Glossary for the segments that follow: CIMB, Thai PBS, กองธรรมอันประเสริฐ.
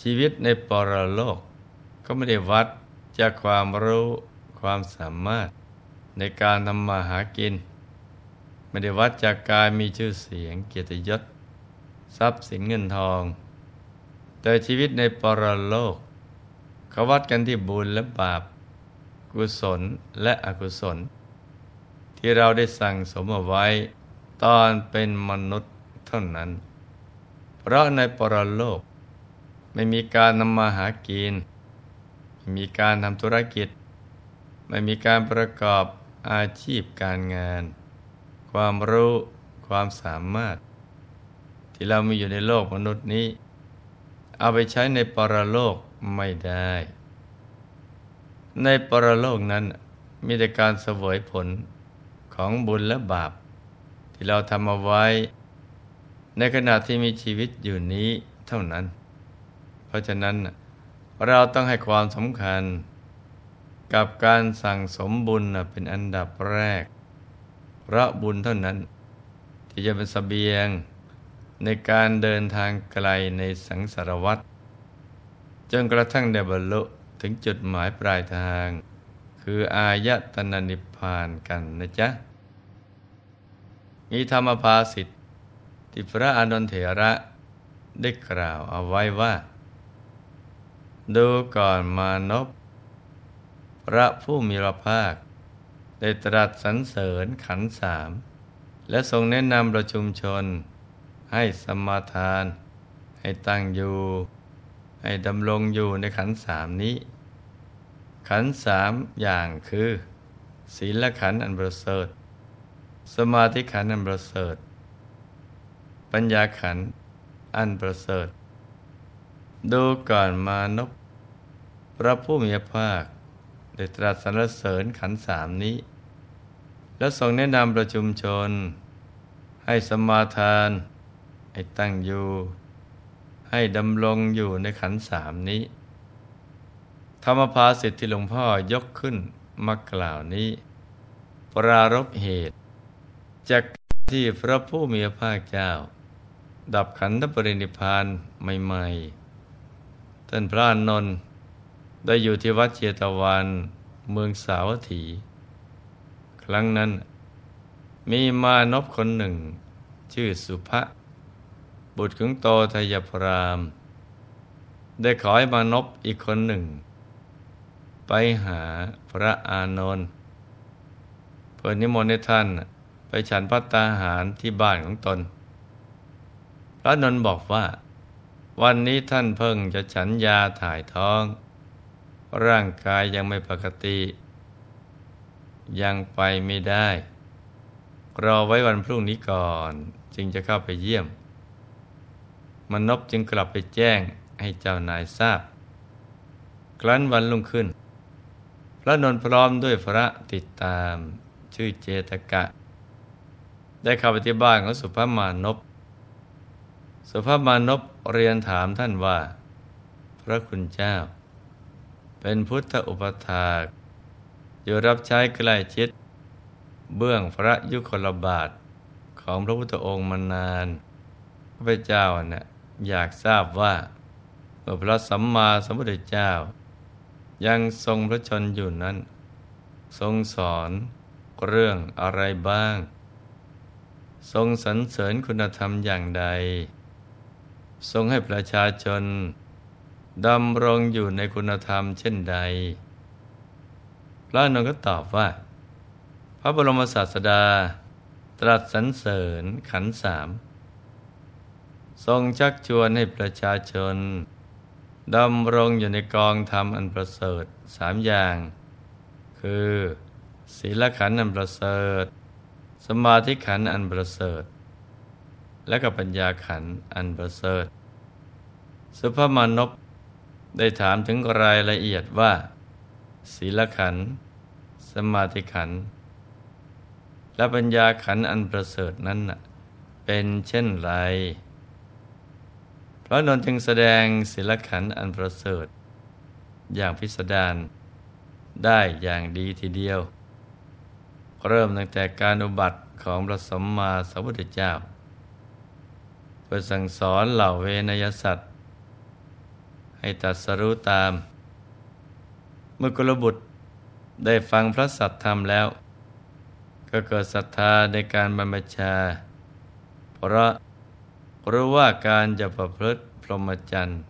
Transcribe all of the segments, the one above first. ชีวิตในปรโลกก็ไม่ได้วัดจากความรู้ความสามารถในการทำมาหากินไม่ได้วัดจากการมีชื่อเสียงเกียรติยศทรัพย์สินเงินทองแต่ชีวิตในปรโลกเขาวัดกันที่บุญและบาปกุศลและอกุศลที่เราได้สั่งสมเอาไว้ตอนเป็นมนุษย์เท่านั้นเพราะในปรโลกไม่มีการทำมาหากินไม่มีการทำธุรกิจไม่มีการประกอบอาชีพการงานความรู้ความสามารถที่เรามีอยู่ในโลกมนุษย์นี้เอาไปใช้ในปรโลกไม่ได้ในปรโลกนั้นมีแต่การเสวยผลของบุญและบาปที่เราทำเอาไว้ในขณะที่มีชีวิตอยู่นี้เท่านั้นเพราะฉะนั้นเราต้องให้ความสำคัญกับการสั่งสมบุญเป็นอันดับแรกเพราะบุญเท่านั้นที่จะเป็นเสบียงในการเดินทางไกลในสังสารวัฏจนกระทั่งได้บรรลุถึงจุดหมายปลายทางคืออายตนะนิพพานกันนะจ๊ะมีธรรมภาสิตที่พระอานนท์เถระได้กล่าวเอาไว้ว่าดูก่อนมานพพระผู้มีพระภาคได้ตรัสสรรเสริญขันธ์สามและทรงแนะนำประชุมชนให้สมาทานให้ตั้งอยู่ให้ดำรงอยู่ในขันธ์สามนี้ขันธ์สามอย่างคือศีลขันธ์อันประเสริฐสมาธิขันธ์อันประเสริฐปัญญาขันธ์อันประเสริฐดูก่อนมานพพระผู้มีพระภาคได้ตรัสสรรเสริญขันธ์สามนี้และทรงแนะนำประชุมชนให้สมาทานให้ตั้งอยู่ให้ดำรงอยู่ในขันธ์สามนี้ธรรมภาสิตที่หลวงพ่อยกขึ้นมากล่าวนี้ปรารภเหตุจากที่พระผู้มีพระภาคเจ้าดับขันธปรินิพพานใหม่ๆท่านพระอานนท์ได้อยู่ที่วัดเชตวันเมืองสาวัตถีครั้งนั้นมีมานพคนหนึ่งชื่อสุภะบุตรของโตทยพรามได้ขอให้มานพอีกคนหนึ่งไปหาพระอานนท์เพื่อนิมนต์ให้ท่านไปฉันภัตตาหารที่บ้านของตนพระอานนท์บอกว่าวันนี้ท่านเพิ่งจะฉันยาถ่ายท้องร่างกายยังไม่ปกติยังไปไม่ได้รอไว้วันพรุ่งนี้ก่อนจึงจะเข้าไปเยี่ยมมนพจึงกลับไปแจ้งให้เจ้านายทราบครั้นวันรุ่งขึ้นพระนนท์พร้อมด้วยพระติดตามชื่อเจตกะได้เข้าไปที่บ้านของสุภมานพสุภมานพเรียนถามท่านว่าพระคุณเจ้าเป็นพุทธอุปถากอยู่รับใช้ใกล้ชิดเบื้องพระยุคลบาทของพระพุทธองค์มานานข้าพเจ้าน่ะอยากทราบว่าเมื่อพระสัมมาสัมพุทธเจ้ายังทรงพระชนม์อยู่นั้นทรงสอนเรื่องอะไรบ้างทรงสรรเสริญคุณธรรมอย่างใดทรงให้ประชาชนดำรงอยู่ในคุณธรรมเช่นใดพระอานนท์ก็ตอบว่าพระบรมศาสดาตรัสสรรเสริญขันธ์สามทรงชักชวนให้ประชาชนดำรงอยู่ในกองธรรมอันประเสริฐสามอย่างคือศีลขันธ์อันประเสริฐสมาธิขันธ์อันประเสริฐและก็ปัญญาขันธ์อันประเสริฐสุภมานพได้ถามถึงรายละเอียดว่าศีลขันธ์สมาธิขันธ์และปัญญาขันธ์อันประเสริฐนั้นเป็นเช่นไรพระนนท์จึงแสดงศีลขันธ์อันประเสริฐอย่างพิสดารได้อย่างดีทีเดียวเริ่มตั้งแต่การอุบัติของพระสัมมาสัมพุทธเจ้าเพื่อสั่งสอนเหล่าเวนยสัตว์ ให้ตรัสรู้ตามเมื่อกุลบุตรได้ฟังพระสัทธรรมแล้วก็เกิดศรัทธาในการบรรพชาเพราะรู้ว่าการจะประพฤติพรหมจรรย์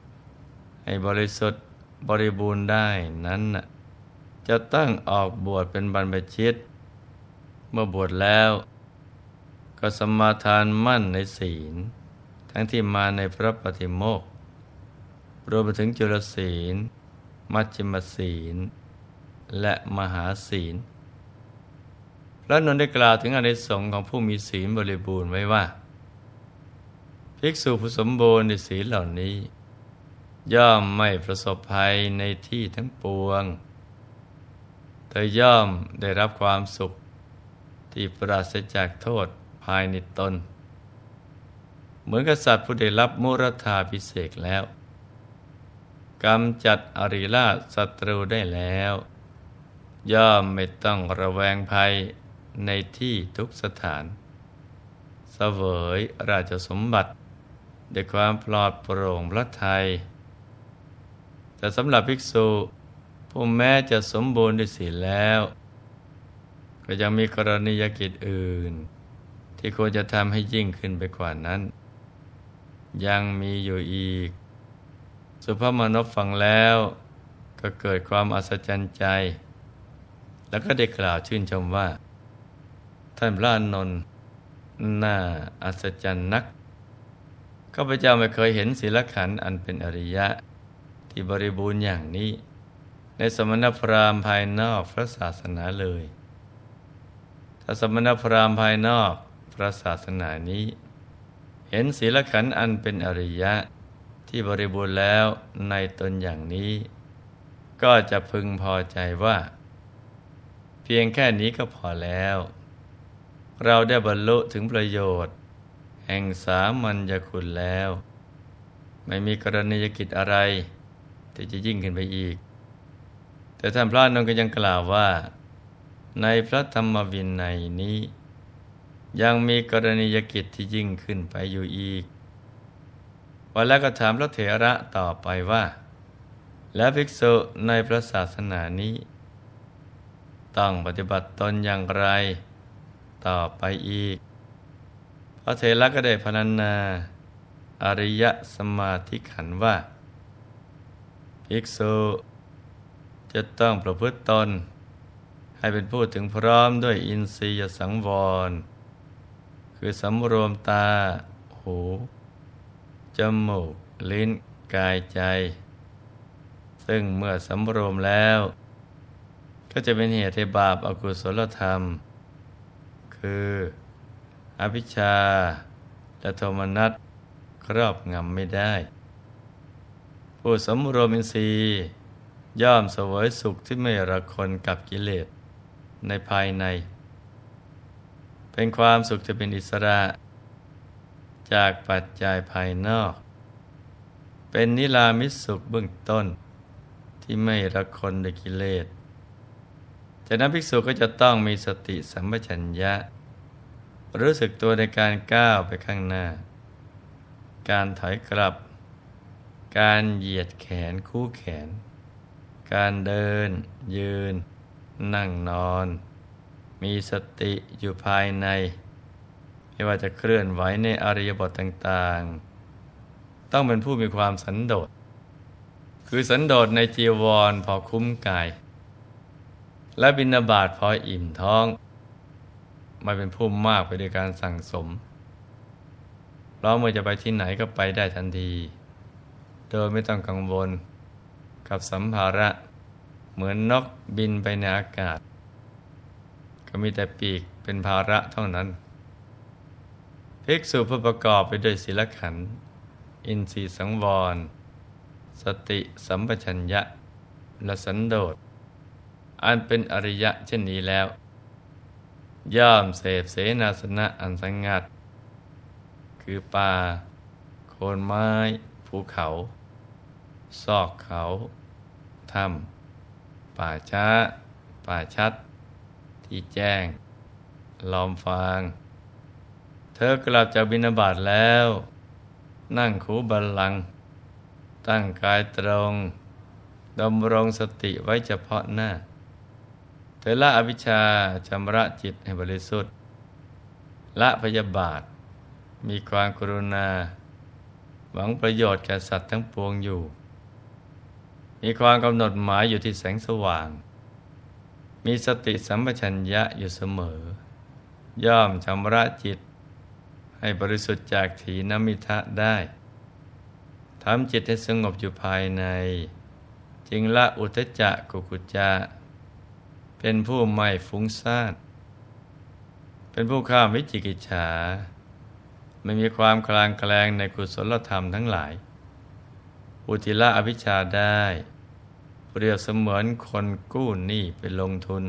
ให้บริสุทธิ์บริบูรณ์ได้นั้นจะตั้งออกบวชเป็นบรรพชิตเมื่อบวชแล้วก็สมาทานมั่นในศีลทั้งที่มาในพระปฏิโมกข์รวมไปถึงจุลศีลมัชฌิมศีลและมหาศีลพระนนท์ได้กล่าวถึงอานิสงส์ของผู้มีศีลบริบูรณ์ไว้ว่าภิกษุผู้สมบูรณ์ในศีลเหล่านี้ย่อมไม่ประสบภัยในที่ทั้งปวงเธอย่อมได้รับความสุขที่ปราศจากโทษภายในตนเหมือนกษัตริย์ผู้ได้รับมุรธาภิเษกแล้วกำจัดอริราชศัตรูได้แล้วย่อมไม่ต้องระแวงภัยในที่ทุกสถานเสวยราชสมบัติด้วยความปลอดโปร่งพระทัยแต่สำหรับภิกษุผู้แม้จะสมบูรณ์ด้วยศีลแล้วก็ยังมีกรณียกิจอื่นที่ควรจะทำให้ยิ่งขึ้นไปกว่านั้นยังมีอยู่อีกสุภมนพฟังแล้วก็เกิดความอัศจรรย์ใจแล้วก็ได้กล่าวชื่นชมว่าท่านพระอานนท์น่าอัศจรรย์นักข้าพเจ้าไม่เคยเห็นศีลขันธ์อันเป็นอริยะที่บริบูรณ์อย่างนี้ในสมณพราหมณ์ภายนอกพระศาสนาเลยถ้าสมณพราหมณ์ภายนอกพระศาสนานี้เห็นศีลขันธ์อันเป็นอริยะที่บริบูรณ์แล้วในตนอย่างนี้ก็จะพึงพอใจว่าเพียงแค่นี้ก็พอแล้วเราได้บรรลุถึงประโยชน์แห่งสามัญญคุณแล้วไม่มีกรณียกิจอะไรที่จะยิ่งขึ้นไปอีกแต่ท่านพระนนท์ก็ยังกล่าวว่าในพระธรรมวินัยนี้ยังมีกรณียกิจที่ยิ่งขึ้นไปอยู่อีกวันแล้วก็ถามพระเถระต่อไปว่าและภิกษุในพระศาสนานี้ต้องปฏิบัติตนอย่างไรต่อไปอีกพระเถระก็ได้พรรณนาอริยสมาธิขันธ์ว่าภิกษุจะต้องประพฤติตนให้เป็นผู้ถึงพร้อมด้วยอินทรียสังวรคือสำรวมตาหูจมูกลิ้นกายใจซึ่งเมื่อสำรวมแล้วก็จะเป็นเหตุให้บาปอกุศลธรรมคืออภิชฌาและโทมนัสครอบงำไม่ได้ผู้สำรวมอินทรีย์ย่อมเสวยสุขที่ไม่ระคนกับกิเลสในภายในเป็นความสุขที่เป็นอิสระจากปัจจัยภายนอกเป็นนิรามิตสุขเบื้องต้นที่ไม่ระคนด้วยกิเลสจากนั้นภิกษุก็จะต้องมีสติสัมปชัญญะรู้สึกตัวในการก้าวไปข้างหน้าการถอยกลับการเหยียดแขนคู่แขนการเดินยืนนั่งนอนมีสติอยู่ภายในไม่ว่าจะเคลื่อนไหวในอริยบทต่างๆต้องเป็นผู้มีความสันโดษคือสันโดษในจีวรพอคุ้มกายและบิณฑบาตพออิ่มท้องไม่เป็นผู้มากไปด้วยการสั่งสมแล้วเมื่อจะไปที่ไหนก็ไปได้ทันทีโดยไม่ต้องกังวลกับสัมภาระเหมือนนกบินไปในอากาศก็มีแต่ปีกเป็นภาระเท่านั้นภิกษุผู้ประกอบไปด้วยศีลขันธ์อินทรีย์สังวรสติสัมปชัญญะและสันโดษอันเป็นอริยะเช่นนี้แล้วย่อมเสพเสนาสนะอันสงัดคือป่าโคนไม้ภูเขาซอกเขาถ้ำป่าช้าป่าชัดที่แจ้งลอมฟางเธอกลับจากบิณฑบาตแล้วนั่งคูบัลลังก์ ตั้งกายตรงดำรงสติไว้เฉพาะหน้าเธอละอวิชชาชำระจิตให้บริสุทธิ์ละพยาบาทมีความกรุณาหวังประโยชน์แก่สัตว์ทั้งปวงอยู่มีความกำหนดหมายอยู่ที่แสงสว่างมีสติสัมปชัญญะอยู่เสมอย่อมชำระจิตให้บริสุทธิ์จากถีนมิทะได้ทำจิตให้สงบอยู่ภายในจึงละอุทจักกุกุจจะเป็นผู้ไม่ฟุ้งซ่านเป็นผู้ข้ามวิจิกิจฉาไม่มีความกลางแกลงในกุศลธรรมทั้งหลายอุทิละอภิชาได้เปรียบเสมือนคนกู้หนี้ไปลงทุน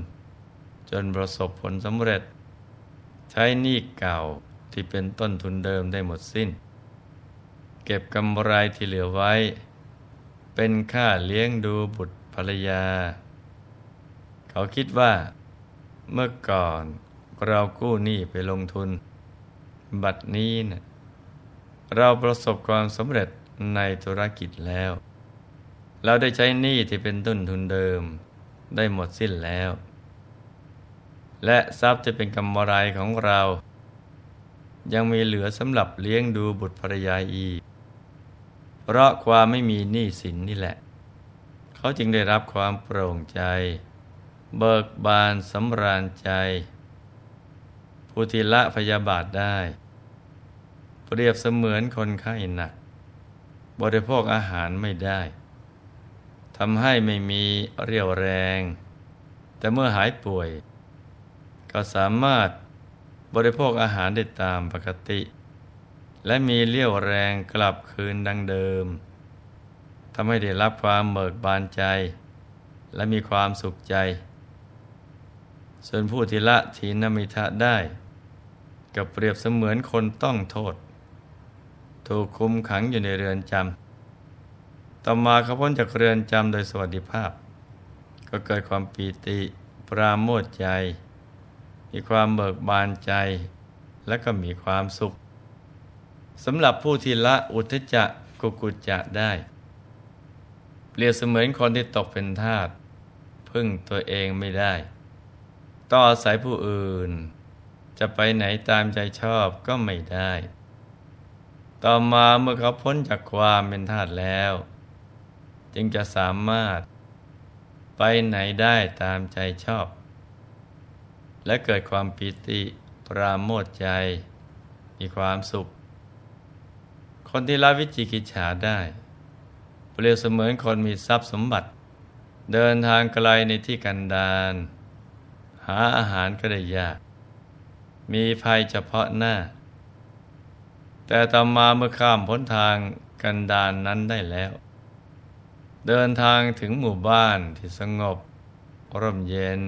จนประสบผลสำเร็จใช้หนี้เก่าที่เป็นต้นทุนเดิมได้หมดสิ้นเก็บกำไรที่เหลือไว้เป็นค่าเลี้ยงดูบุตรภรรยาเขาคิดว่าเมื่อก่อนเรากู้หนี้ไปลงทุนบัดนี้นะเราประสบความสำเร็จในธุรกิจแล้วเราได้ใช้หนี้ที่เป็นต้นทุนเดิมได้หมดสิ้นแล้วและทรัพย์ที่เป็นกำไรของเรายังมีเหลือสำหรับเลี้ยงดูบุตรภรรยาอีกเพราะความไม่มีหนี้สินนี่แหละเขาจึงได้รับความโปร่งใจเบิกบานสำราญใจผู้ที่ละพยาบาทได้เปรียบเสมือนคนไข้หนักบริโภคอาหารไม่ได้ทำให้ไม่มีเรี่ยวแรงแต่เมื่อหายป่วยก็สามารถบริโภคอาหารได้ตามปกติและมีเรี่ยวแรงกลับคืนดังเดิมทำให้ได้รับความเบิกบานใจและมีความสุขใจส่วนผู้ที่ละถีนมิทะได้ก็เปรียบเสมือนคนต้องโทษถูกคุมขังอยู่ในเรือนจำต่อมาเขาพ้นจากเรือนจำโดยสวัสดิภาพก็เกิดความปีติปราโมทย์ใจมีความเบิกบานใจและก็มีความสุขสำหรับผู้ที่ละอุทจักกุกุจจะได้เปรียบเสมือนคนที่ตกเป็นทาสพึ่งตัวเองไม่ได้ต้องอาศัยผู้อื่นจะไปไหนตามใจชอบก็ไม่ได้ต่อมาเมื่อเขาพ้นจากความเป็นทาสแล้วจึงจะสามารถไปไหนได้ตามใจชอบและเกิดความปีติปราโมทย์ใจมีความสุขคนที่ละวิจิกิจฉาได้เปรียบเสมือนคนมีทรัพย์สมบัติเดินทางไกลในที่กันดารหาอาหารก็ได้ยากมีภัยเฉพาะหน้าแต่ต่อมาเมื่อข้ามพ้นทางกันดารนั้นได้แล้วเดินทางถึงหมู่บ้านที่สงบร่มเย็น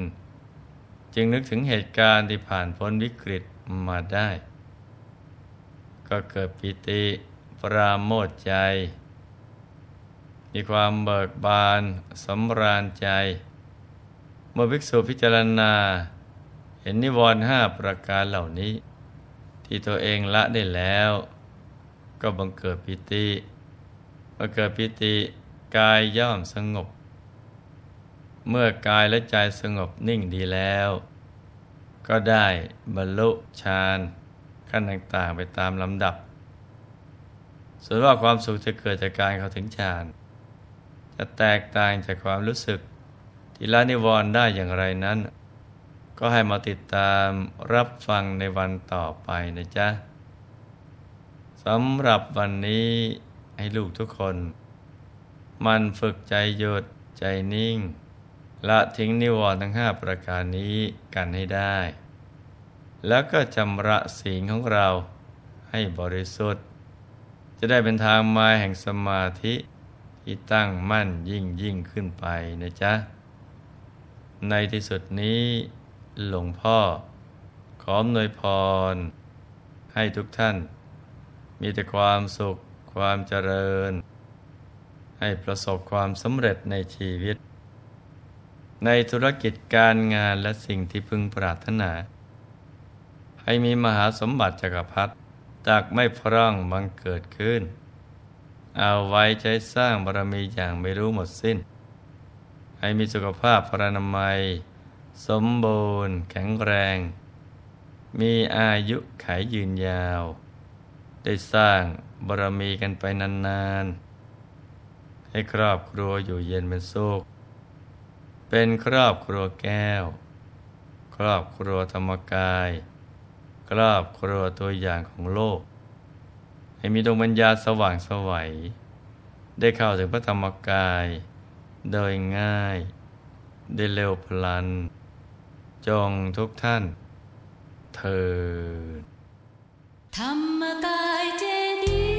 จึงนึกถึงเหตุการณ์ที่ผ่านพ้นวิกฤตมาได้ก็เกิดปิติปราโมทย์ใจมีความเบิกบานสำราญใจเมื่อภิกษุพิจารณาเห็นนิวรณ์ห้าประการเหล่านี้ที่ตัวเองละได้แล้วก็บังเกิดปิติบังเกิดปิติกายย่อมสงบเมื่อกายและใจสงบนิ่งดีแล้วก็ได้บรรลุฌานขั้นต่างๆไปตามลำดับส่วนว่าความสุขจะเกิดจากการเข้าถึงฌานจะแตกต่างจากความรู้สึกที่ละนิวรณ์ได้อย่างไรนั้นก็ให้มาติดตามรับฟังในวันต่อไปนะจ๊ะสำหรับวันนี้ให้ลูกทุกคนมันฝึกใจหยุดใจนิ่งละทิ้งนิวรณ์ทั้ง5ประการนี้กันให้ได้แล้วก็ชำระศีลของเราให้บริสุทธิ์จะได้เป็นทางมาแห่งสมาธิที่ตั้งมั่นยิ่งขึ้นไปนะจ๊ะในที่สุดนี้หลวงพ่อขออำนวยพรให้ทุกท่านมีแต่ความสุขความเจริญให้ประสบความสำเร็จในชีวิตในธุรกิจการงานและสิ่งที่พึงปรารถนาให้มีมหาสมบัติจักรพรรดิจากไม่พร่องบังเกิดขึ้น เอาไว้ใช้สร้างบารมีอย่างไม่รู้หมดสิ้นให้มีสุขภาพพรรณนามัยสมบูรณ์แข็งแรงมีอายุขัยยืนยาวได้สร้างบารมีกันไปนานๆให้ครอบครัวอยู่เย็นเป็นสุขเป็นครอบครัวแก้วครอบครัวธรรมกายครอบครัวตัวอย่างของโลกให้มีดวงปัญญาสว่างไสวได้เข้าถึงพระธรรมกายโดยง่ายได้เร็วพลันจงทุกท่านเถิดธรรมกายเจดีย์